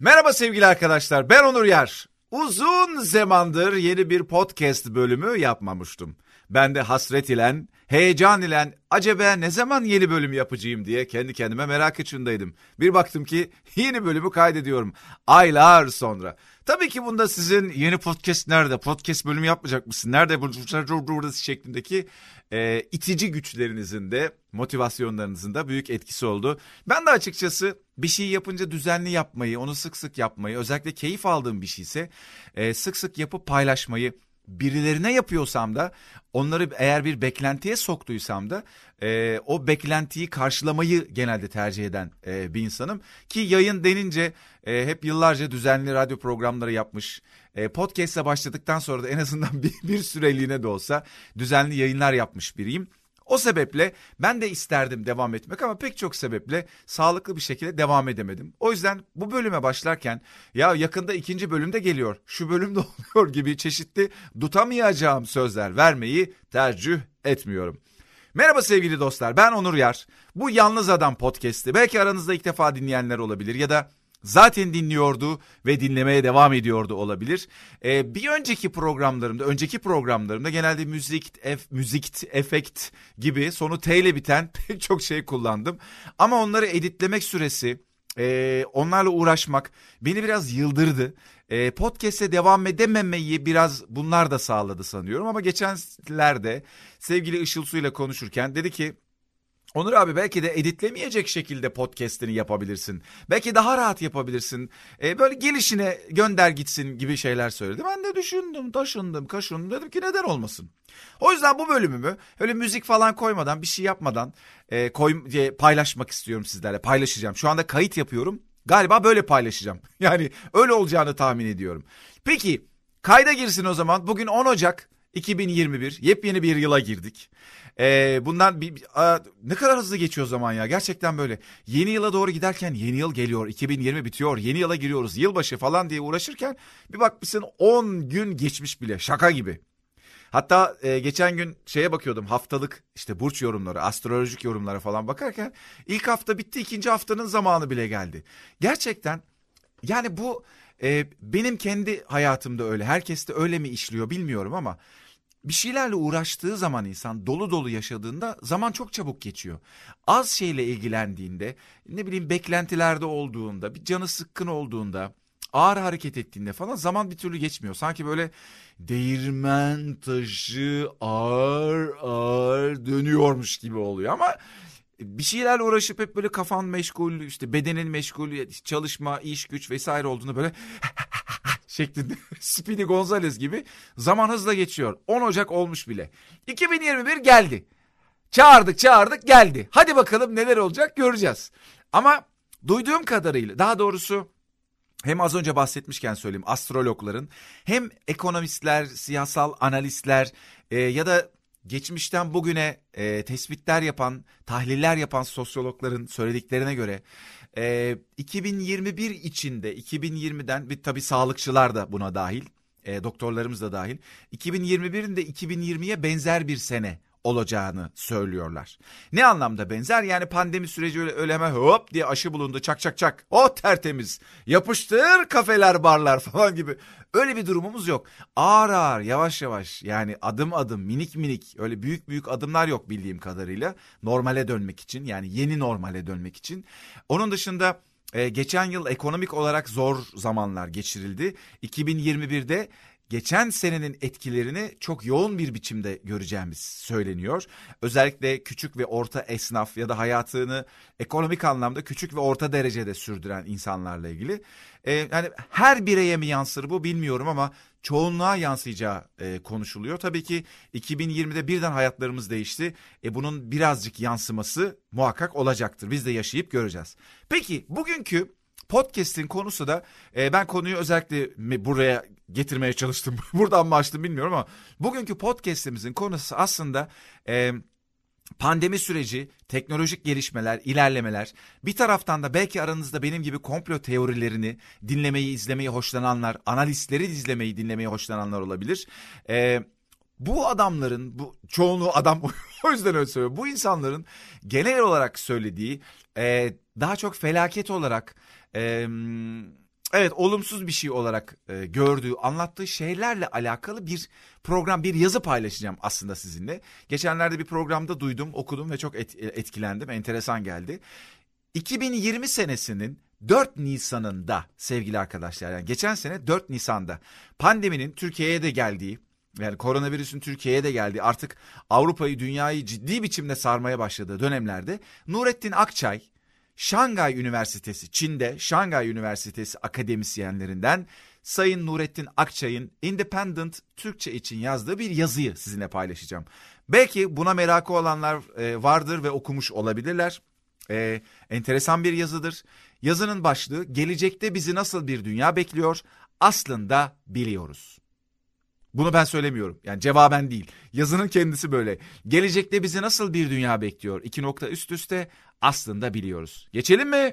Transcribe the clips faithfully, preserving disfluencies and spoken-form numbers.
Merhaba sevgili arkadaşlar, ben Onur Yer. Uzun zamandır yeni bir podcast bölümü yapmamıştım. Ben de hasret ilen, heyecan ilen, acaba ne zaman yeni bölüm yapacağım diye kendi kendime merak içindeydim. Bir baktım ki yeni bölümü kaydediyorum. Aylar sonra. Tabii ki bunda sizin yeni podcast nerede, podcast bölümü yapmayacak mısın, nerede bulacağız şeklindeki e, itici güçlerinizin de, motivasyonlarınızın da büyük etkisi oldu. Ben de açıkçası bir şey yapınca düzenli yapmayı, onu sık sık yapmayı, özellikle keyif aldığım bir şeyse e, sık sık yapıp paylaşmayı, birilerine yapıyorsam da onları eğer bir beklentiye soktuysam da e, o beklentiyi karşılamayı genelde tercih eden e, bir insanım. Ki yayın denince e, hep yıllarca düzenli radyo programları yapmış. E, podcast'la başladıktan sonra da en azından bir, bir süreliğine de olsa düzenli yayınlar yapmış biriyim. O sebeple ben de isterdim devam etmek ama pek çok sebeple sağlıklı bir şekilde devam edemedim. O yüzden bu bölüme başlarken ya yakında ikinci bölümde geliyor, şu bölümde oluyor gibi çeşitli tutamayacağım sözler vermeyi tercih etmiyorum. Merhaba sevgili dostlar, ben Onur Yer. Bu Yalnız Adam podcast'i belki aranızda ilk defa dinleyenler olabilir ya da zaten dinliyordu ve dinlemeye devam ediyordu olabilir. Ee, bir önceki programlarımda, önceki programlarımda genelde müzik, ef, müzik, efekt gibi sonu T ile biten pek çok şey kullandım. Ama onları editlemek süresi, e, onlarla uğraşmak beni biraz yıldırdı. E, podcast'e devam edememeyi biraz bunlar da sağladı sanıyorum. Ama geçenlerde sevgili Işıl Su ile konuşurken dedi ki, Onur abi belki de editlemeyecek şekilde podcast'ini yapabilirsin. Belki daha rahat yapabilirsin. E, böyle gelişine gönder gitsin gibi şeyler söyledi. Ben de düşündüm, taşındım, kaşındım. Dedim ki neden olmasın? O yüzden bu bölümümü öyle müzik falan koymadan, bir şey yapmadan e, koy, e, paylaşmak istiyorum sizlerle. Paylaşacağım. Şu anda kayıt yapıyorum. Galiba böyle paylaşacağım. Yani öyle olacağını tahmin ediyorum. Peki kayda girsin o zaman. Bugün on Ocak iki bin yirmi bir. Yepyeni bir yıla girdik. Ee, bundan bir, a, ne kadar hızlı geçiyor zaman ya. Gerçekten böyle. Yeni yıla doğru giderken yeni yıl geliyor. iki bin yirmi bitiyor. Yeni yıla giriyoruz. Yılbaşı falan diye uğraşırken bir bakmışsın on gün geçmiş bile. Şaka gibi. Hatta e, geçen gün şeye bakıyordum. Haftalık işte burç yorumları, astrolojik yorumlara falan bakarken ilk hafta bitti. İkinci haftanın zamanı bile geldi. Gerçekten yani bu e, benim kendi hayatımda öyle. Herkes de öyle mi işliyor bilmiyorum ama bir şeylerle uğraştığı zaman insan dolu dolu yaşadığında zaman çok çabuk geçiyor. Az şeyle ilgilendiğinde, ne bileyim beklentilerde olduğunda, bir canı sıkkın olduğunda, ağır hareket ettiğinde falan zaman bir türlü geçmiyor. Sanki böyle değirmen taşı ağır ağır dönüyormuş gibi oluyor ama bir şeylerle uğraşıp hep böyle kafan meşgul, işte bedenin meşgul, çalışma, iş güç vesaire olduğunda böyle şeklinde Speedy Gonzales gibi zaman hızla geçiyor. on Ocak olmuş bile. iki bin yirmi bir geldi. Çağırdık çağırdık geldi. Hadi bakalım neler olacak göreceğiz. Ama duyduğum kadarıyla, daha doğrusu hem az önce bahsetmişken söyleyeyim, astrologların hem ekonomistler, siyasal analistler e, ya da geçmişten bugüne e, tespitler yapan, tahliller yapan sosyologların söylediklerine göre e, iki bin yirmi bir içinde, iki bin yirmiden bir tabii sağlıkçılar da buna dahil, e, doktorlarımız da dahil, iki bin yirmi birin de iki bin yirmiye benzer bir sene olacağını söylüyorlar. Ne anlamda benzer? Yani pandemi süreci öyle, öyle hemen hop diye aşı bulundu, çak çak çak, o tertemiz, yapıştır kafeler, barlar falan gibi. Öyle bir durumumuz yok. Ağır ağır, yavaş yavaş, yani adım adım, minik minik, öyle büyük büyük adımlar yok bildiğim kadarıyla. Normale dönmek için, yani yeni normale dönmek için. Onun dışında e, geçen yıl ekonomik olarak zor zamanlar geçirildi. iki bin yirmi birde geçen senenin etkilerini çok yoğun bir biçimde göreceğimiz söyleniyor. Özellikle küçük ve orta esnaf ya da hayatını ekonomik anlamda küçük ve orta derecede sürdüren insanlarla ilgili. Ee, yani her bireye mi yansır bu bilmiyorum ama çoğunluğa yansıyacağı e, konuşuluyor. Tabii ki iki bin yirmide birden hayatlarımız değişti. E, bunun birazcık yansıması muhakkak olacaktır. Biz de yaşayıp göreceğiz. Peki bugünkü podcast'in konusu da e, ben konuyu özellikle buraya getirmeye çalıştım. Buradan mı açtım bilmiyorum ama bugünkü podcast'imizin konusu aslında e, pandemi süreci, teknolojik gelişmeler, ilerlemeler. Bir taraftan da belki aranızda benim gibi komplo teorilerini dinlemeyi, izlemeyi hoşlananlar, analistleri izlemeyi, dinlemeyi hoşlananlar olabilir. E, bu adamların, bu çoğunluğu adam o yüzden öyle söylüyorum. Bu insanların genel olarak söylediği e, daha çok felaket olarak, E, evet olumsuz bir şey olarak e, gördüğü, anlattığı şeylerle alakalı bir program, bir yazı paylaşacağım aslında sizinle. Geçenlerde bir programda duydum, okudum ve çok et, etkilendim, enteresan geldi. iki bin yirmi senesinin dört Nisan'ında sevgili arkadaşlar, yani geçen sene dört Nisan'da pandeminin Türkiye'ye de geldiği, yani koronavirüsün Türkiye'ye de geldiği, artık Avrupa'yı, dünyayı ciddi biçimde sarmaya başladığı dönemlerde Nurettin Akçay, Shanghai Üniversitesi, Çin'de Shanghai Üniversitesi akademisyenlerinden Sayın Nurettin Akçay'ın Independent Türkçe için yazdığı bir yazıyı sizinle paylaşacağım. Belki buna merakı olanlar vardır ve okumuş olabilirler. Ee, enteresan bir yazıdır. Yazının başlığı: gelecekte bizi nasıl bir dünya bekliyor? Aslında biliyoruz. Bunu ben söylemiyorum. Yani cevaben değil. Yazının kendisi böyle. Gelecekte bizi nasıl bir dünya bekliyor? İki nokta üst üste, aslında biliyoruz. Geçelim mi?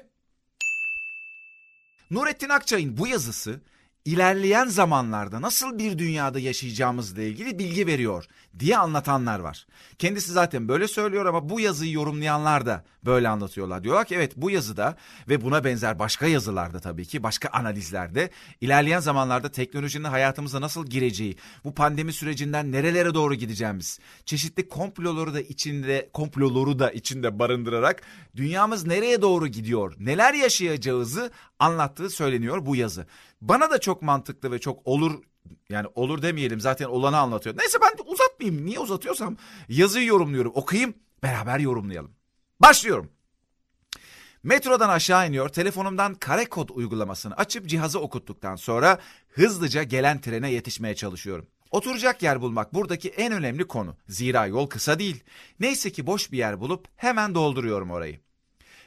Nurettin Akçay'ın bu yazısı ilerleyen zamanlarda nasıl bir dünyada yaşayacağımızla ilgili bilgi veriyor diye anlatanlar var. Kendisi zaten böyle söylüyor ama bu yazıyı yorumlayanlar da böyle anlatıyorlar. Diyorlar ki evet, bu yazıda ve buna benzer başka yazılarda, tabii ki başka analizlerde, ilerleyen zamanlarda teknolojinin hayatımıza nasıl gireceği, bu pandemi sürecinden nerelere doğru gideceğimiz, çeşitli komploları da içinde komploları da içinde barındırarak dünyamız nereye doğru gidiyor, neler yaşayacağımızı anlattığı söyleniyor bu yazı. Bana da çok mantıklı ve çok olur, yani olur demeyelim, zaten olanı anlatıyor. Neyse, ben uzatmayayım, niye uzatıyorsam yazıyı yorumluyorum, okuyayım, beraber yorumlayalım. Başlıyorum. Metrodan aşağı iniyor, telefonumdan kare kod uygulamasını açıp cihazı okuttuktan sonra hızlıca gelen trene yetişmeye çalışıyorum. Oturacak yer bulmak buradaki en önemli konu, zira yol kısa değil. Neyse ki boş bir yer bulup hemen dolduruyorum orayı.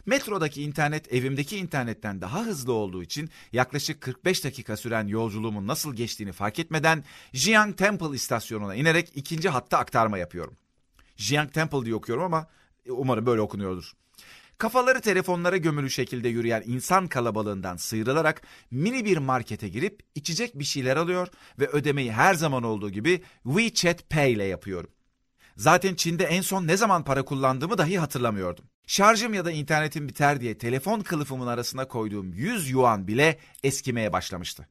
Metrodaki internet evimdeki internetten daha hızlı olduğu için yaklaşık kırk beş dakika süren yolculuğumun nasıl geçtiğini fark etmeden Jiang Temple istasyonuna inerek ikinci hatta aktarma yapıyorum. Jiang Temple diye okuyorum ama umarım böyle okunuyordur. Kafaları telefonlara gömülü şekilde yürüyen insan kalabalığından sıyrılarak mini bir markete girip içecek bir şeyler alıyor ve ödemeyi her zaman olduğu gibi WeChat Pay ile yapıyorum. Zaten Çin'de en son ne zaman para kullandığımı dahi hatırlamıyordum. Şarjım ya da internetim biter diye telefon kılıfımın arasına koyduğum yüz yuan bile eskimeye başlamıştı.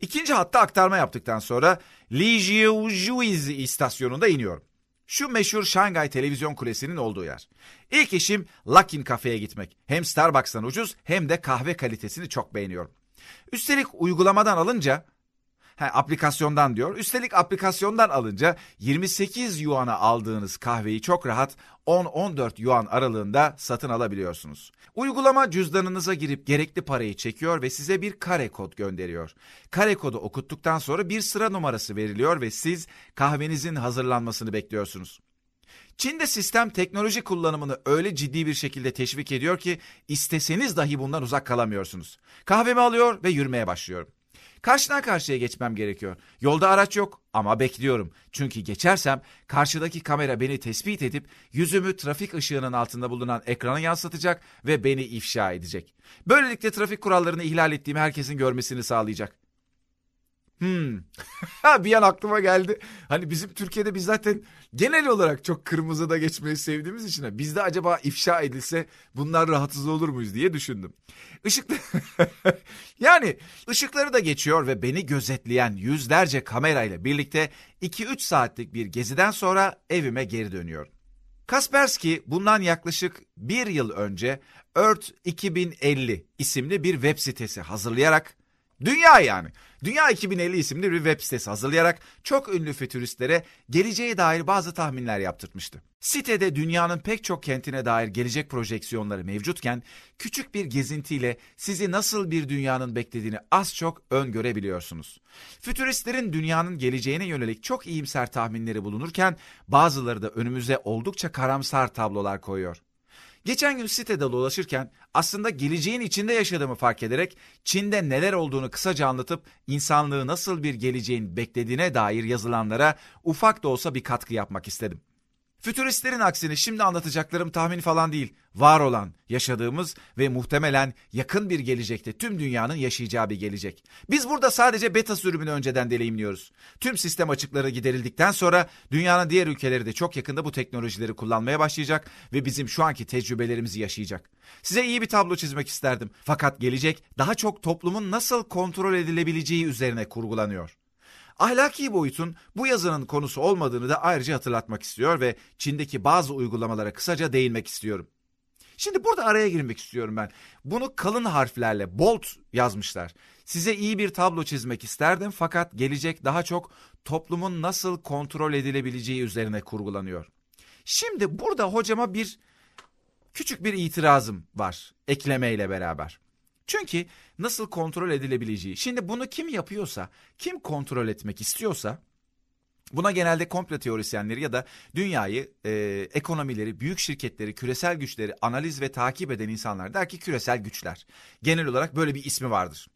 İkinci hatta aktarma yaptıktan sonra Liujiuiz istasyonunda iniyorum. Şu meşhur Şangay Televizyon Kulesi'nin olduğu yer. İlk işim Luckin kafeye gitmek. Hem Starbucks'tan ucuz hem de kahve kalitesini çok beğeniyorum. Üstelik uygulamadan alınca... Ha, aplikasyondan diyor. Üstelik aplikasyondan alınca yirmi sekiz yuana aldığınız kahveyi çok rahat on on dört yuan aralığında satın alabiliyorsunuz. Uygulama cüzdanınıza girip gerekli parayı çekiyor ve size bir kare kod gönderiyor. Kare kodu okuttuktan sonra bir sıra numarası veriliyor ve siz kahvenizin hazırlanmasını bekliyorsunuz. Çin'de sistem teknoloji kullanımını öyle ciddi bir şekilde teşvik ediyor ki isteseniz dahi bundan uzak kalamıyorsunuz. Kahvemi alıyor ve yürümeye başlıyorum. Karşıdan karşıya geçmem gerekiyor. Yolda araç yok ama bekliyorum. Çünkü geçersem karşıdaki kamera beni tespit edip yüzümü trafik ışığının altında bulunan ekrana yansıtacak ve beni ifşa edecek. Böylelikle trafik kurallarını ihlal ettiğimi herkesin görmesini sağlayacak. Hmm. Bir an aklıma geldi. Hani bizim Türkiye'de biz zaten genel olarak çok kırmızıda geçmeyi sevdiğimiz için bizde acaba ifşa edilse bunlar rahatsız olur muyuz diye düşündüm. Işıklı... yani ışıkları da geçiyor ve beni gözetleyen yüzlerce kamerayla birlikte iki üç saatlik bir geziden sonra evime geri dönüyorum. Kaspersky bundan yaklaşık bir yıl önce Earth iki bin elli isimli bir web sitesi hazırlayarak, Dünya yani. Dünya iki bin elli isimli bir web sitesi hazırlayarak çok ünlü fütüristlere geleceğe dair bazı tahminler yaptırmıştı. Sitede dünyanın pek çok kentine dair gelecek projeksiyonları mevcutken küçük bir gezintiyle sizi nasıl bir dünyanın beklediğini az çok öngörebiliyorsunuz. Fütüristlerin dünyanın geleceğine yönelik çok iyimser tahminleri bulunurken bazıları da önümüze oldukça karamsar tablolar koyuyor. Geçen gün sitede dolaşırken aslında geleceğin içinde yaşadığımı fark ederek Çin'de neler olduğunu kısaca anlatıp insanlığı nasıl bir geleceğin beklediğine dair yazılanlara ufak da olsa bir katkı yapmak istedim. Fütüristlerin aksine şimdi anlatacaklarım tahmin falan değil, var olan, yaşadığımız ve muhtemelen yakın bir gelecekte tüm dünyanın yaşayacağı bir gelecek. Biz burada sadece beta sürümünü önceden deneyimliyoruz. Tüm sistem açıkları giderildikten sonra dünyanın diğer ülkeleri de çok yakında bu teknolojileri kullanmaya başlayacak ve bizim şu anki tecrübelerimizi yaşayacak. Size iyi bir tablo çizmek isterdim. Fakat gelecek daha çok toplumun nasıl kontrol edilebileceği üzerine kurgulanıyor. Ahlaki boyutun bu yazının konusu olmadığını da ayrıca hatırlatmak istiyor ve Çin'deki bazı uygulamalara kısaca değinmek istiyorum. Şimdi burada araya girmek istiyorum ben. Bunu kalın harflerle bold yazmışlar. Size iyi bir tablo çizmek isterdim fakat gelecek daha çok toplumun nasıl kontrol edilebileceği üzerine kurgulanıyor. Şimdi burada hocama bir küçük bir itirazım var eklemeyle beraber. Çünkü nasıl kontrol edilebileceği, şimdi bunu kim yapıyorsa, kim kontrol etmek istiyorsa, buna genelde komplo teorisyenleri ya da dünyayı, e, ekonomileri, büyük şirketleri, küresel güçleri analiz ve takip eden insanlar der ki küresel güçler. Genel olarak böyle bir ismi vardır.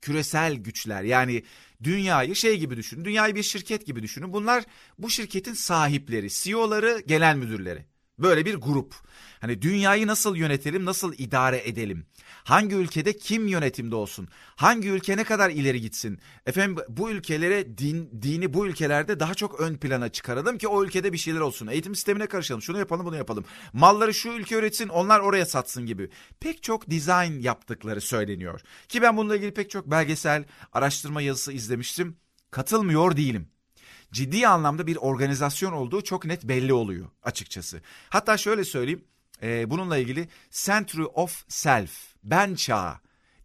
Küresel güçler, yani dünyayı şey gibi düşünün, dünyayı bir şirket gibi düşünün. Bunlar bu şirketin sahipleri, C E O'ları, genel müdürleri. Böyle bir grup. Hani dünyayı nasıl yönetelim, nasıl idare edelim? Hangi ülkede kim yönetimde olsun? Hangi ülke ne kadar ileri gitsin? Efendim bu ülkelere din, dini bu ülkelerde daha çok ön plana çıkaralım ki o ülkede bir şeyler olsun. Eğitim sistemine karışalım, şunu yapalım, bunu yapalım. Malları şu ülke üretsin, onlar oraya satsın gibi. Pek çok dizayn yaptıkları söyleniyor. Ki ben bununla ilgili pek çok belgesel, araştırma yazısı izlemiştim. Katılmıyor değilim. Ciddi anlamda bir organizasyon olduğu çok net belli oluyor açıkçası. Hatta şöyle söyleyeyim, e, bununla ilgili Center of Self Bencha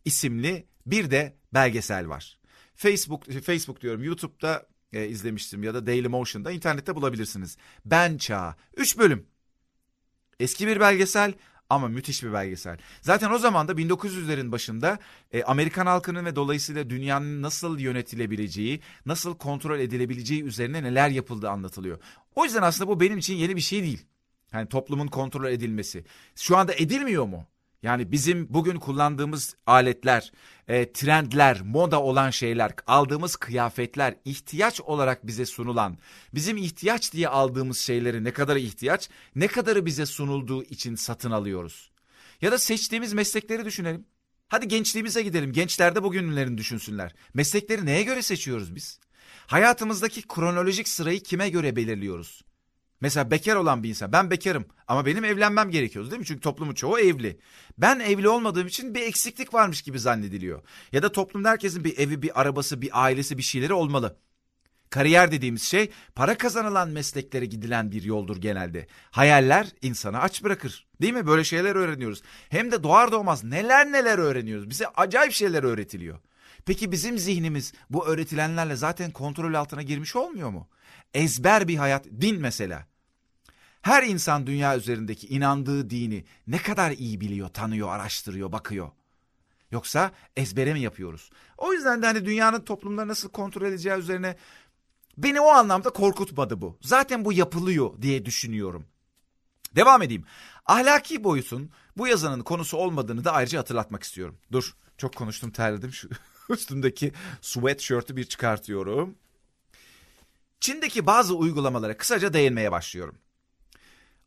isimli bir de belgesel var. Facebook Facebook diyorum, YouTube'da e, izlemiştim ya da Dailymotion'da, internette bulabilirsiniz. Bencha, üç bölüm. Eski bir belgesel ama müthiş bir belgesel. Zaten o zaman da bin dokuz yüzlerin başında e, Amerikan halkının ve dolayısıyla dünyanın nasıl yönetilebileceği, nasıl kontrol edilebileceği üzerine neler yapıldığı anlatılıyor. O yüzden aslında bu benim için yeni bir şey değil. Yani toplumun kontrol edilmesi. Şu anda edilmiyor mu? Yani bizim bugün kullandığımız aletler, e, trendler, moda olan şeyler, aldığımız kıyafetler, ihtiyaç olarak bize sunulan, bizim ihtiyaç diye aldığımız şeyleri ne kadarı ihtiyaç, ne kadarı bize sunulduğu için satın alıyoruz. Ya da seçtiğimiz meslekleri düşünelim. Hadi gençliğimize gidelim, gençler de bugünlerini düşünsünler. Meslekleri neye göre seçiyoruz biz? Hayatımızdaki kronolojik sırayı kime göre belirliyoruz? Mesela bekar olan bir insan, ben bekarım ama benim evlenmem gerekiyor değil mi? Çünkü toplumun çoğu evli. Ben evli olmadığım için bir eksiklik varmış gibi zannediliyor. Ya da toplumda herkesin bir evi, bir arabası, bir ailesi, bir şeyleri olmalı. Kariyer dediğimiz şey para kazanılan mesleklere gidilen bir yoldur genelde. Hayaller insanı aç bırakır değil mi? Böyle şeyler öğreniyoruz. Hem de doğar doğmaz neler neler öğreniyoruz. Bize acayip şeyler öğretiliyor. Peki bizim zihnimiz bu öğretilenlerle zaten kontrol altına girmiş olmuyor mu? Ezber bir hayat, din mesela. Her insan dünya üzerindeki inandığı dini ne kadar iyi biliyor, tanıyor, araştırıyor, bakıyor. Yoksa ezbere mi yapıyoruz? O yüzden de hani dünyanın toplumları nasıl kontrol edeceği üzerine beni o anlamda korkutmadı bu. Zaten bu yapılıyor diye düşünüyorum. Devam edeyim. Ahlaki boyutun bu yazının konusu olmadığını da ayrıca hatırlatmak istiyorum. Dur, çok konuştum, terledim. Şu üstümdeki sweatshirt'ü bir çıkartıyorum. Çin'deki bazı uygulamalara kısaca değinmeye başlıyorum.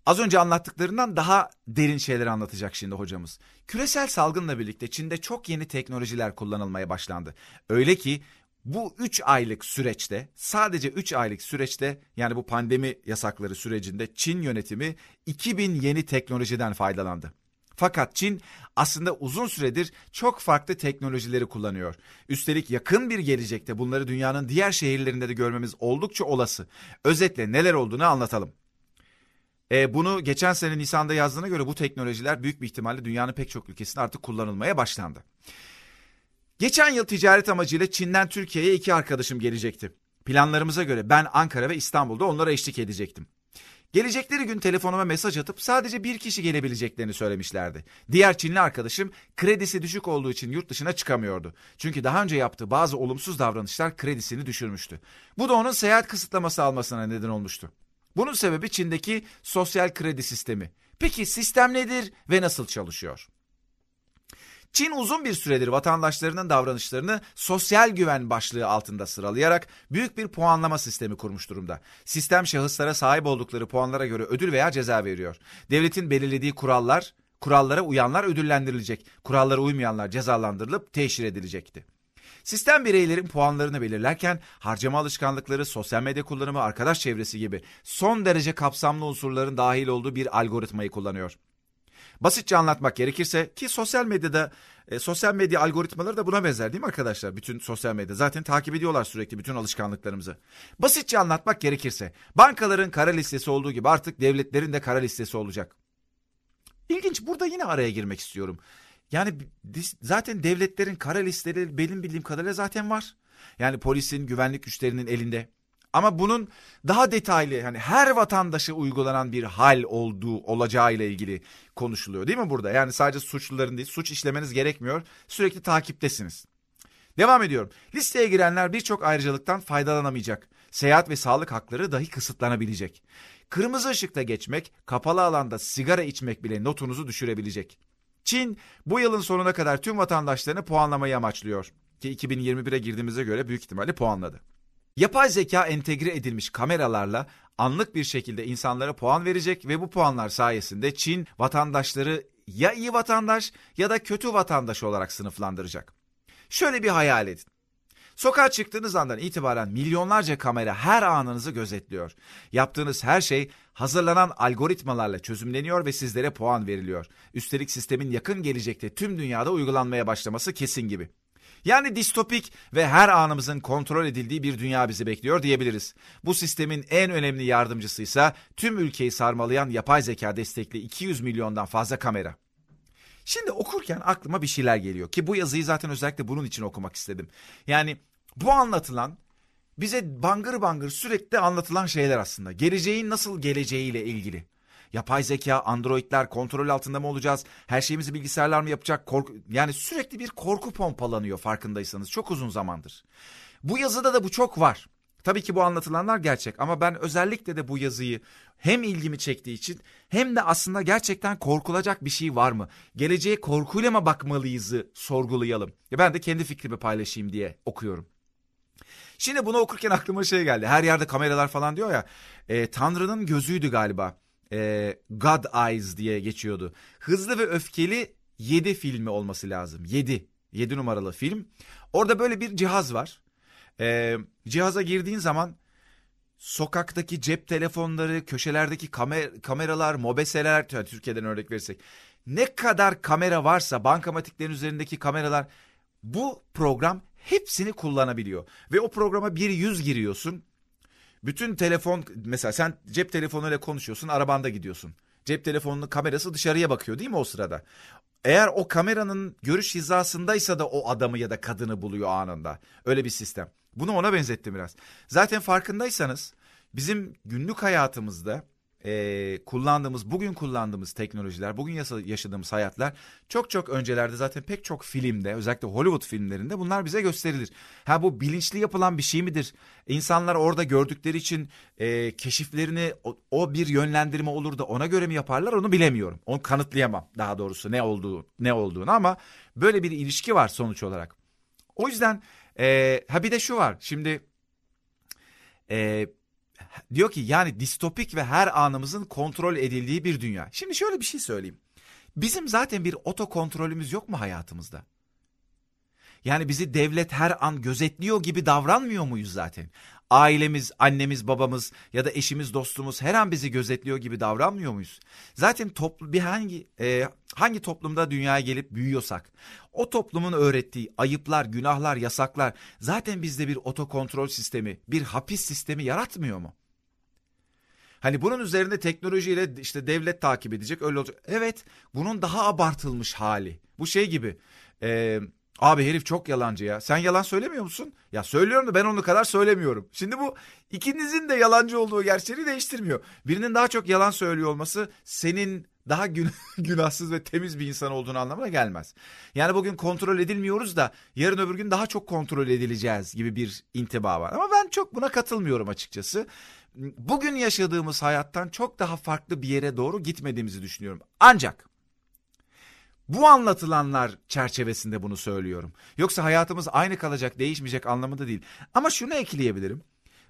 Az önce anlattıklarından daha derin şeyleri anlatacak şimdi hocamız. Küresel salgınla birlikte Çin'de çok yeni teknolojiler kullanılmaya başlandı. Öyle ki bu üç aylık süreçte, sadece üç aylık süreçte, yani bu pandemi yasakları sürecinde Çin yönetimi iki bin yeni teknolojiden faydalandı. Fakat Çin aslında uzun süredir çok farklı teknolojileri kullanıyor. Üstelik yakın bir gelecekte bunları dünyanın diğer şehirlerinde de görmemiz oldukça olası. Özetle neler olduğunu anlatalım. E, bunu geçen sene Nisan'da yazdığına göre bu teknolojiler büyük bir ihtimalle dünyanın pek çok ülkesinde artık kullanılmaya başlandı. Geçen yıl ticaret amacıyla Çin'den Türkiye'ye iki arkadaşım gelecekti. Planlarımıza göre ben Ankara ve İstanbul'da onlara eşlik edecektim. Gelecekleri gün telefonuma mesaj atıp sadece bir kişi gelebileceklerini söylemişlerdi. Diğer Çinli arkadaşım kredisi düşük olduğu için yurt dışına çıkamıyordu. Çünkü daha önce yaptığı bazı olumsuz davranışlar kredisini düşürmüştü. Bu da onun seyahat kısıtlaması almasına neden olmuştu. Bunun sebebi Çin'deki sosyal kredi sistemi. Peki sistem nedir ve nasıl çalışıyor? Çin uzun bir süredir vatandaşlarının davranışlarını sosyal güven başlığı altında sıralayarak büyük bir puanlama sistemi kurmuş durumda. Sistem şahıslara sahip oldukları puanlara göre ödül veya ceza veriyor. Devletin belirlediği kurallar, kurallara uyanlar ödüllendirilecek, kurallara uymayanlar cezalandırılıp teşhir edilecekti. Sistem bireylerin puanlarını belirlerken harcama alışkanlıkları, sosyal medya kullanımı, arkadaş çevresi gibi son derece kapsamlı unsurların dahil olduğu bir algoritmayı kullanıyor. Basitçe anlatmak gerekirse ki sosyal medyada e, sosyal medya algoritmaları da buna benzer değil mi arkadaşlar? Bütün sosyal medya zaten takip ediyorlar sürekli bütün alışkanlıklarımızı. Basitçe anlatmak gerekirse bankaların kara listesi olduğu gibi artık devletlerin de kara listesi olacak. İlginç, burada yine araya girmek istiyorum. Yani zaten devletlerin kara listeleri benim bildiğim kadarıyla zaten var. Yani polisin, güvenlik güçlerinin elinde. Ama bunun daha detaylı, yani her vatandaşa uygulanan bir hal olduğu olacağıyla ilgili konuşuluyor değil mi burada? Yani sadece suçluların değil, suç işlemeniz gerekmiyor. Sürekli takiptesiniz. Devam ediyorum. Listeye girenler birçok ayrıcalıktan faydalanamayacak. Seyahat ve sağlık hakları dahi kısıtlanabilecek. Kırmızı ışıkta geçmek, kapalı alanda sigara içmek bile notunuzu düşürebilecek. Çin bu yılın sonuna kadar tüm vatandaşlarını puanlamayı amaçlıyor. Ki iki bin yirmi bire girdiğimize göre büyük ihtimalle puanladı. Yapay zeka entegre edilmiş kameralarla anlık bir şekilde insanlara puan verecek ve bu puanlar sayesinde Çin vatandaşları ya iyi vatandaş ya da kötü vatandaş olarak sınıflandıracak. Şöyle bir hayal edin. Sokağa çıktığınız andan itibaren milyonlarca kamera her anınızı gözetliyor. Yaptığınız her şey hazırlanan algoritmalarla çözümleniyor ve sizlere puan veriliyor. Üstelik sistemin yakın gelecekte tüm dünyada uygulanmaya başlaması kesin gibi. Yani distopik ve her anımızın kontrol edildiği bir dünya bizi bekliyor diyebiliriz. Bu sistemin en önemli yardımcısı ise tüm ülkeyi sarmalayan yapay zeka destekli iki yüz milyondan fazla kamera. Şimdi okurken aklıma bir şeyler geliyor ki bu yazıyı zaten özellikle bunun için okumak istedim. Yani bu anlatılan, bize bangır bangır sürekli anlatılan şeyler aslında. Geleceğin nasıl geleceğiyle ilgili. Yapay zeka, androidler, kontrol altında mı olacağız? Her şeyimizi bilgisayarlar mı yapacak? Korku, yani sürekli bir korku pompalanıyor farkındaysanız çok uzun zamandır. Bu yazıda da bu çok var. Tabii ki bu anlatılanlar gerçek ama ben özellikle de bu yazıyı hem ilgimi çektiği için hem de aslında gerçekten korkulacak bir şey var mı? Geleceğe korkuyla mı bakmalıyızı sorgulayalım. Ben de kendi fikrimi paylaşayım diye okuyorum. Şimdi bunu okurken aklıma şey geldi. Her yerde kameralar falan diyor ya. E, Tanrı'nın gözüydü galiba. E, God Eyes diye geçiyordu. Hızlı ve Öfkeli yedi filmi olması lazım. yedi. yedi numaralı film. Orada böyle bir cihaz var. Ee, cihaza girdiğin zaman sokaktaki cep telefonları, köşelerdeki kamer- kameralar, mobeseler, yani Türkiye'den örnek verirsek ne kadar kamera varsa bankamatiklerin üzerindeki kameralar, bu program hepsini kullanabiliyor ve o programa bir yüz giriyorsun. Bütün telefon, mesela sen cep telefonuyla konuşuyorsun, arabanda gidiyorsun. Cep telefonunun kamerası dışarıya bakıyor değil mi o sırada? Eğer o kameranın görüş hizasındaysa da o adamı ya da kadını buluyor anında. Öyle bir sistem. Bunu ona benzettim biraz. Zaten farkındaysanız bizim günlük hayatımızda e, kullandığımız, bugün kullandığımız teknolojiler, bugün yaşadığımız hayatlar çok çok öncelerde zaten pek çok filmde, özellikle Hollywood filmlerinde bunlar bize gösterilir. Ha bu bilinçli yapılan bir şey midir? İnsanlar orada gördükleri için e, keşiflerini o, o bir yönlendirme olur da ona göre mi yaparlar onu bilemiyorum. Onu kanıtlayamam daha doğrusu ne olduğu, ne olduğunu ama böyle bir ilişki var sonuç olarak. O yüzden... Ee, ha bir de şu var şimdi e, diyor ki yani distopik ve her anımızın kontrol edildiği bir dünya. Şimdi şöyle bir şey söyleyeyim. Bizim zaten bir oto kontrolümüz yok mu hayatımızda? Yani bizi devlet her an gözetliyor gibi davranmıyor muyuz zaten? Ailemiz, annemiz, babamız ya da eşimiz, dostumuz her an bizi gözetliyor gibi davranmıyor muyuz? Zaten toplu bir hangi e, hangi toplumda dünyaya gelip büyüyorsak o toplumun öğrettiği ayıplar, günahlar, yasaklar zaten bizde bir otokontrol sistemi, bir hapis sistemi yaratmıyor mu? Hani bunun üzerinde teknolojiyle işte devlet takip edecek, öyle olacak. Evet, bunun daha abartılmış hali. Bu şey gibi. E, Abi herif çok yalancı ya. Sen yalan söylemiyor musun? Ya söylüyorum da ben onun kadar söylemiyorum. Şimdi bu ikinizin de yalancı olduğu gerçeği değiştirmiyor. Birinin daha çok yalan söylüyor olması senin daha gün- günahsız ve temiz bir insan olduğunu anlamına gelmez. Yani bugün kontrol edilmiyoruz da yarın öbür gün daha çok kontrol edileceğiz gibi bir intiba var. Ama ben çok buna katılmıyorum açıkçası. Bugün yaşadığımız hayattan çok daha farklı bir yere doğru gitmediğimizi düşünüyorum. Ancak... Bu anlatılanlar çerçevesinde bunu söylüyorum. Yoksa hayatımız aynı kalacak, değişmeyecek anlamında değil. Ama şunu ekleyebilirim.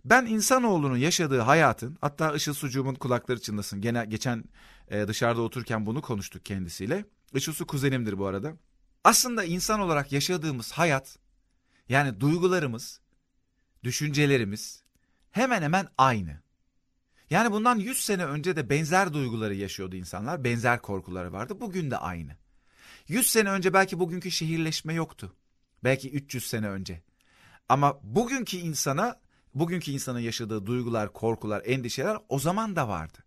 Ben insanoğlunun yaşadığı hayatın, hatta Işıl Sucuğumun kulakları çınlasın. Gene, geçen e, dışarıda otururken bunu konuştuk kendisiyle. Işıl Su kuzenimdir bu arada. Aslında insan olarak yaşadığımız hayat, yani duygularımız, düşüncelerimiz hemen hemen aynı. Yani bundan yüz sene önce de benzer duyguları yaşıyordu insanlar, benzer korkuları vardı. Bugün de aynı. yüz sene önce belki bugünkü şehirleşme yoktu. Belki üç yüz sene önce. Ama bugünkü insana, bugünkü insanın yaşadığı duygular, korkular, endişeler o zaman da vardı.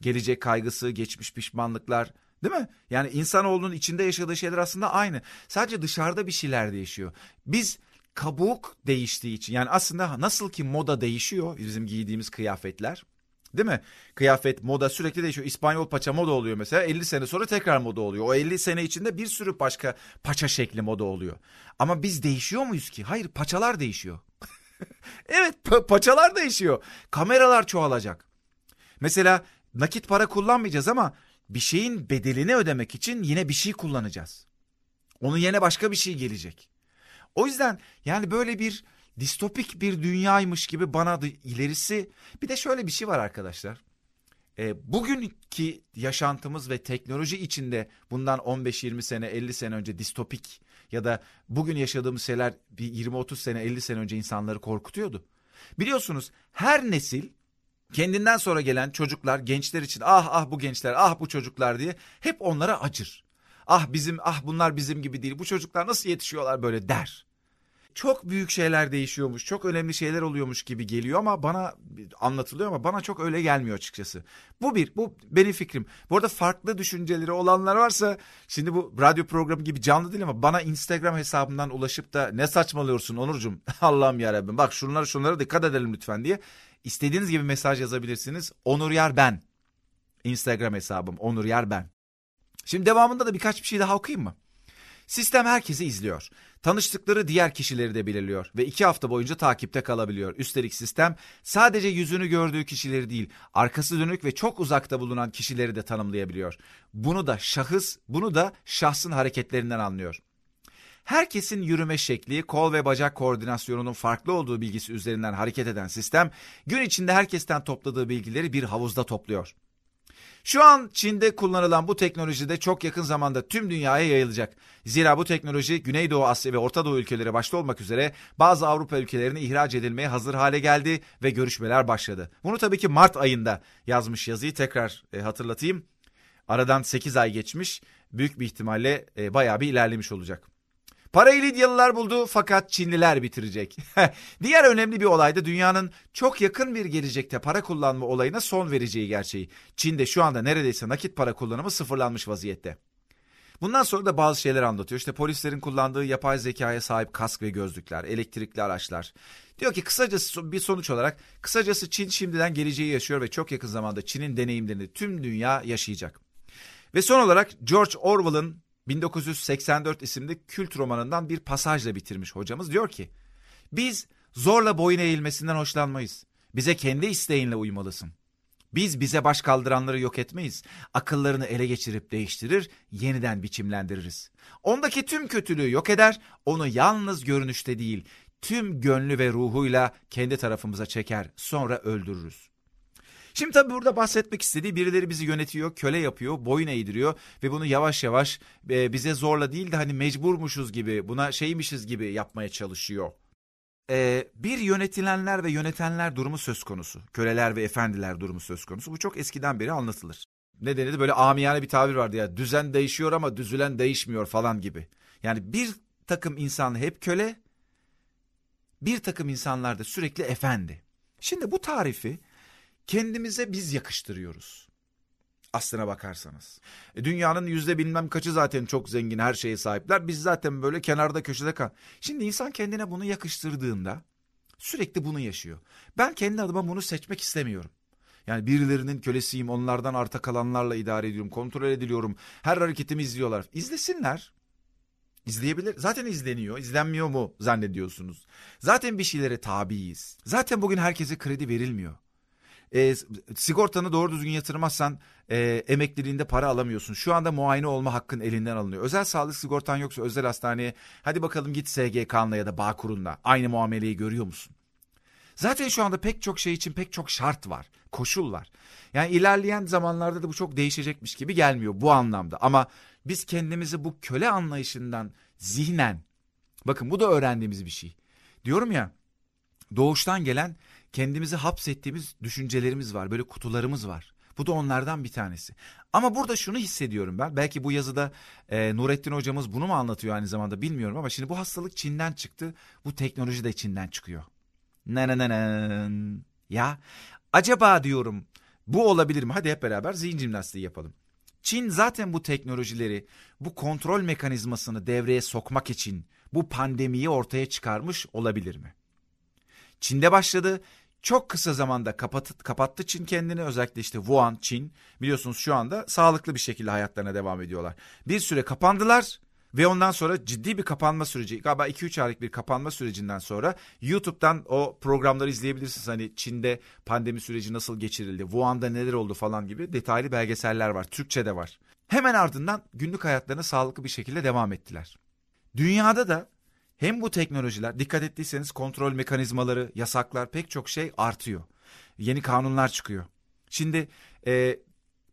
Gelecek kaygısı, geçmiş pişmanlıklar, değil mi? Yani insanoğlunun içinde yaşadığı şeyler aslında aynı. Sadece dışarıda bir şeyler değişiyor. Biz kabuk değiştiği için, yani aslında nasıl ki moda değişiyor, bizim giydiğimiz kıyafetler, değil mi? Kıyafet, moda sürekli değişiyor. İspanyol paça moda oluyor mesela. elli sene sonra tekrar moda oluyor. O elli sene içinde bir sürü başka paça şekli moda oluyor. Ama biz değişiyor muyuz ki? Hayır, paçalar değişiyor. Evet, pa- paçalar değişiyor. Kameralar çoğalacak. Mesela nakit para kullanmayacağız ama bir şeyin bedelini ödemek için yine bir şey kullanacağız. Onun yerine başka bir şey gelecek. O yüzden yani böyle bir distopik bir dünyaymış gibi bana da ilerisi. Bir de şöyle bir şey var arkadaşlar. E, bugünkü yaşantımız ve teknoloji içinde bundan on beş yirmi sene elli sene önce distopik ya da bugün yaşadığımız şeyler bir yirmi otuz sene elli sene önce insanları korkutuyordu. Biliyorsunuz her nesil kendinden sonra gelen çocuklar, gençler için ah ah bu gençler, ah bu çocuklar diye hep onlara acır. Ah bizim, ah bunlar bizim gibi değil, bu çocuklar nasıl yetişiyorlar böyle der. Çok büyük şeyler değişiyormuş, çok önemli şeyler oluyormuş gibi geliyor ama bana anlatılıyor ama bana çok öyle gelmiyor açıkçası. Bu bir, bu benim fikrim. Bu arada farklı düşünceleri olanlar varsa, şimdi bu radyo programı gibi canlı değil ama bana Instagram hesabından ulaşıp da ne saçmalıyorsun Onurcuğum, Allah'ım yarabbim bak şunlara şunlara dikkat edelim lütfen diye istediğiniz gibi mesaj yazabilirsiniz. Onur Yer ben. Instagram hesabım Onur Yer ben. Şimdi devamında da birkaç bir şey daha okuyayım mı? Sistem herkesi izliyor. Tanıştıkları diğer kişileri de belirliyor ve iki hafta boyunca takipte kalabiliyor. Üstelik sistem sadece yüzünü gördüğü kişileri değil, arkası dönük ve çok uzakta bulunan kişileri de tanımlayabiliyor. Bunu da şahıs, bunu da şahsın hareketlerinden anlıyor. Herkesin yürüme şekli, kol ve bacak koordinasyonunun farklı olduğu bilgisi üzerinden hareket eden sistem, gün içinde herkesten topladığı bilgileri bir havuzda topluyor. Şu an Çin'de kullanılan bu teknoloji de çok yakın zamanda tüm dünyaya yayılacak. Zira bu teknoloji Güneydoğu Asya ve Orta Doğu ülkeleri başta olmak üzere bazı Avrupa ülkelerine ihraç edilmeye hazır hale geldi ve görüşmeler başladı. Bunu tabii ki Mart ayında yazmış yazıyı tekrar e, hatırlatayım. Aradan sekiz ay geçmiş, büyük bir ihtimalle e, bayağı bir ilerlemiş olacak. Parayı Lidyalılar buldu fakat Çinliler bitirecek. Diğer önemli bir olay da dünyanın çok yakın bir gelecekte para kullanma olayına son vereceği gerçeği. Çin'de şu anda neredeyse nakit para kullanımı sıfırlanmış vaziyette. Bundan sonra da bazı şeyler anlatıyor. İşte polislerin kullandığı yapay zekaya sahip kask ve gözlükler, elektrikli araçlar. Diyor ki kısacası bir sonuç olarak kısacası Çin şimdiden geleceği yaşıyor ve çok yakın zamanda Çin'in deneyimlerini tüm dünya yaşayacak. Ve son olarak George Orwell'ın bin dokuz yüz seksen dört isimli kült romanından bir pasajla bitirmiş hocamız. Diyor ki, biz zorla boyun eğilmesinden hoşlanmayız. Bize kendi isteğinle uymalısın. Biz bize baş kaldıranları yok etmeyiz. Akıllarını ele geçirip değiştirir, yeniden biçimlendiririz. Ondaki tüm kötülüğü yok eder, onu yalnız görünüşte değil, tüm gönlü ve ruhuyla kendi tarafımıza çeker, sonra öldürürüz. Şimdi tabii burada bahsetmek istediği birileri bizi yönetiyor, köle yapıyor, boyun eğdiriyor ve bunu yavaş yavaş bize zorla değil de hani mecburmuşuz gibi, buna şeymişiz gibi yapmaya çalışıyor. Ee, bir yönetilenler ve yönetenler durumu söz konusu. Köleler ve efendiler durumu söz konusu. Bu çok eskiden beri anlatılır. Nedeni de böyle amiyane bir tabir vardı ya, düzen değişiyor ama düzülen değişmiyor falan gibi. Yani bir takım insan hep köle, bir takım insanlar da sürekli efendi. Şimdi bu tarifi kendimize biz yakıştırıyoruz. Aslına bakarsanız. Dünyanın yüzde bilmem kaçı zaten çok zengin, her şeye sahipler. Biz zaten böyle kenarda köşede kal. Şimdi insan kendine bunu yakıştırdığında sürekli bunu yaşıyor. Ben kendi adıma bunu seçmek istemiyorum. Yani birilerinin kölesiyim, onlardan arta kalanlarla idare ediyorum, kontrol ediliyorum. Her hareketimi izliyorlar. İzlesinler. İzleyebilir. Zaten izleniyor. İzlenmiyor mu zannediyorsunuz? Zaten bir şeylere tabiiz. Zaten bugün herkese kredi verilmiyor. e, sigortanı doğru düzgün yatırmazsan e, emekliliğinde para alamıyorsun. Şu anda muayene olma hakkın elinden alınıyor. Özel sağlık sigortan yoksa özel hastaneye hadi bakalım git S G K'nla ya da Bağkur'unla, aynı muameleyi görüyor musun? Zaten şu anda pek çok şey için pek çok şart var, koşul var. Yani ilerleyen zamanlarda da bu çok değişecekmiş gibi gelmiyor bu anlamda. Ama biz kendimizi bu köle anlayışından zihnen, bakın bu da öğrendiğimiz bir şey. Diyorum ya, doğuştan gelen kendimizi hapsettiğimiz düşüncelerimiz var, böyle kutularımız var. Bu da onlardan bir tanesi. Ama burada şunu hissediyorum ben. Belki bu yazıda e, Nurettin hocamız bunu mu anlatıyor aynı zamanda bilmiyorum ama şimdi bu hastalık Çin'den çıktı. Bu teknoloji de Çin'den çıkıyor. Nanananan. Ya acaba diyorum bu olabilir mi? Hadi hep beraber zihin jimnastiği yapalım. Çin zaten bu teknolojileri, bu kontrol mekanizmasını devreye sokmak için bu pandemiyi ortaya çıkarmış olabilir mi? Çin'de başladı. Çok kısa zamanda kapattı, kapattı Çin kendini. Özellikle işte Wuhan, Çin. Biliyorsunuz şu anda sağlıklı bir şekilde hayatlarına devam ediyorlar. Bir süre kapandılar ve ondan sonra ciddi bir kapanma süreci, galiba iki üç aylık bir kapanma sürecinden sonra YouTube'dan o programları izleyebilirsiniz. Hani Çin'de pandemi süreci nasıl geçirildi, Wuhan'da neler oldu falan gibi detaylı belgeseller var. Türkçe'de var. Hemen ardından günlük hayatlarına sağlıklı bir şekilde devam ettiler. Dünyada da hem bu teknolojiler, dikkat ettiyseniz kontrol mekanizmaları, yasaklar, pek çok şey artıyor. Yeni kanunlar çıkıyor. Şimdi e,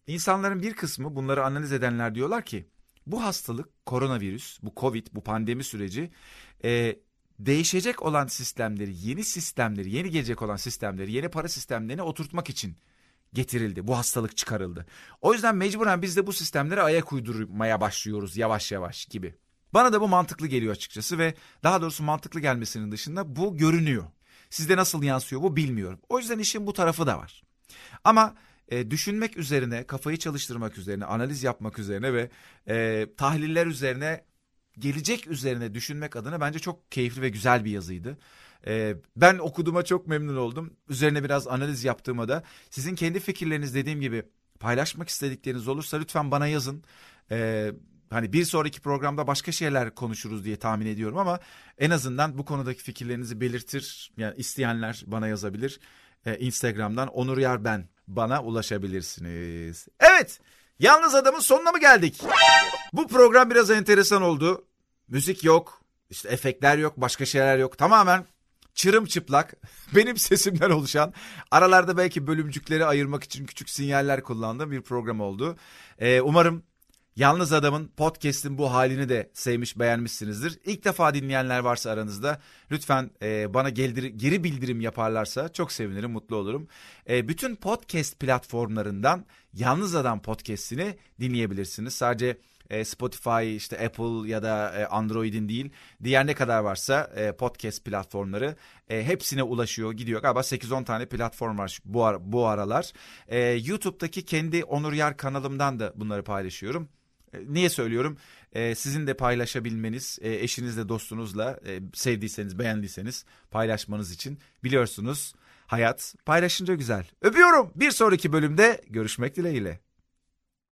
insanların bir kısmı, bunları analiz edenler diyorlar ki bu hastalık, koronavirüs, bu COVID, bu pandemi süreci e, değişecek olan sistemleri, yeni sistemleri, yeni gelecek olan sistemleri, yeni para sistemlerini oturtmak için getirildi. Bu hastalık çıkarıldı. O yüzden mecburen biz de bu sistemlere ayak uydurmaya başlıyoruz yavaş yavaş gibi. Bana da bu mantıklı geliyor açıkçası ve daha doğrusu mantıklı gelmesinin dışında bu görünüyor. Sizde nasıl yansıyor bu bilmiyorum. O yüzden işin bu tarafı da var. Ama e, düşünmek üzerine, kafayı çalıştırmak üzerine, analiz yapmak üzerine ve e, tahliller üzerine, gelecek üzerine düşünmek adına bence çok keyifli ve güzel bir yazıydı. E, ben okuduğuma çok memnun oldum. Üzerine biraz analiz yaptığıma da. Sizin kendi fikirleriniz, dediğim gibi paylaşmak istedikleriniz olursa lütfen bana yazın. E, Hani bir sonraki programda başka şeyler konuşuruz diye tahmin ediyorum ama en azından bu konudaki fikirlerinizi belirtir. Yani isteyenler bana yazabilir. Ee, Instagram'dan Onur Yer ben, bana ulaşabilirsiniz. Evet, Yalnız Adam'ın sonuna mı geldik? Bu program biraz enteresan oldu. Müzik yok, işte efektler yok, başka şeyler yok. Tamamen çırımçıplak, benim sesimden oluşan, aralarda belki bölümcükleri ayırmak için küçük sinyaller kullandığım bir program oldu. Ee, umarım Yalnız Adam'ın, podcast'in bu halini de sevmiş, beğenmişsinizdir. İlk defa dinleyenler varsa aranızda lütfen e, bana geri, geri bildirim yaparlarsa çok sevinirim, mutlu olurum. E, bütün podcast platformlarından Yalnız Adam podcast'ini dinleyebilirsiniz. Sadece e, Spotify, işte Apple ya da e, Android'in değil, diğer ne kadar varsa e, podcast platformları e, hepsine ulaşıyor, gidiyor. Galiba sekiz on tane platform var bu, ar- bu aralar. E, YouTube'daki kendi Onur Yer kanalımdan da bunları paylaşıyorum. Niye söylüyorum? Ee, sizin de paylaşabilmeniz, e, eşinizle, dostunuzla, e, sevdiyseniz, beğendiyseniz paylaşmanız için. Biliyorsunuz hayat paylaşınca güzel. Öpüyorum. Bir sonraki bölümde görüşmek dileğiyle.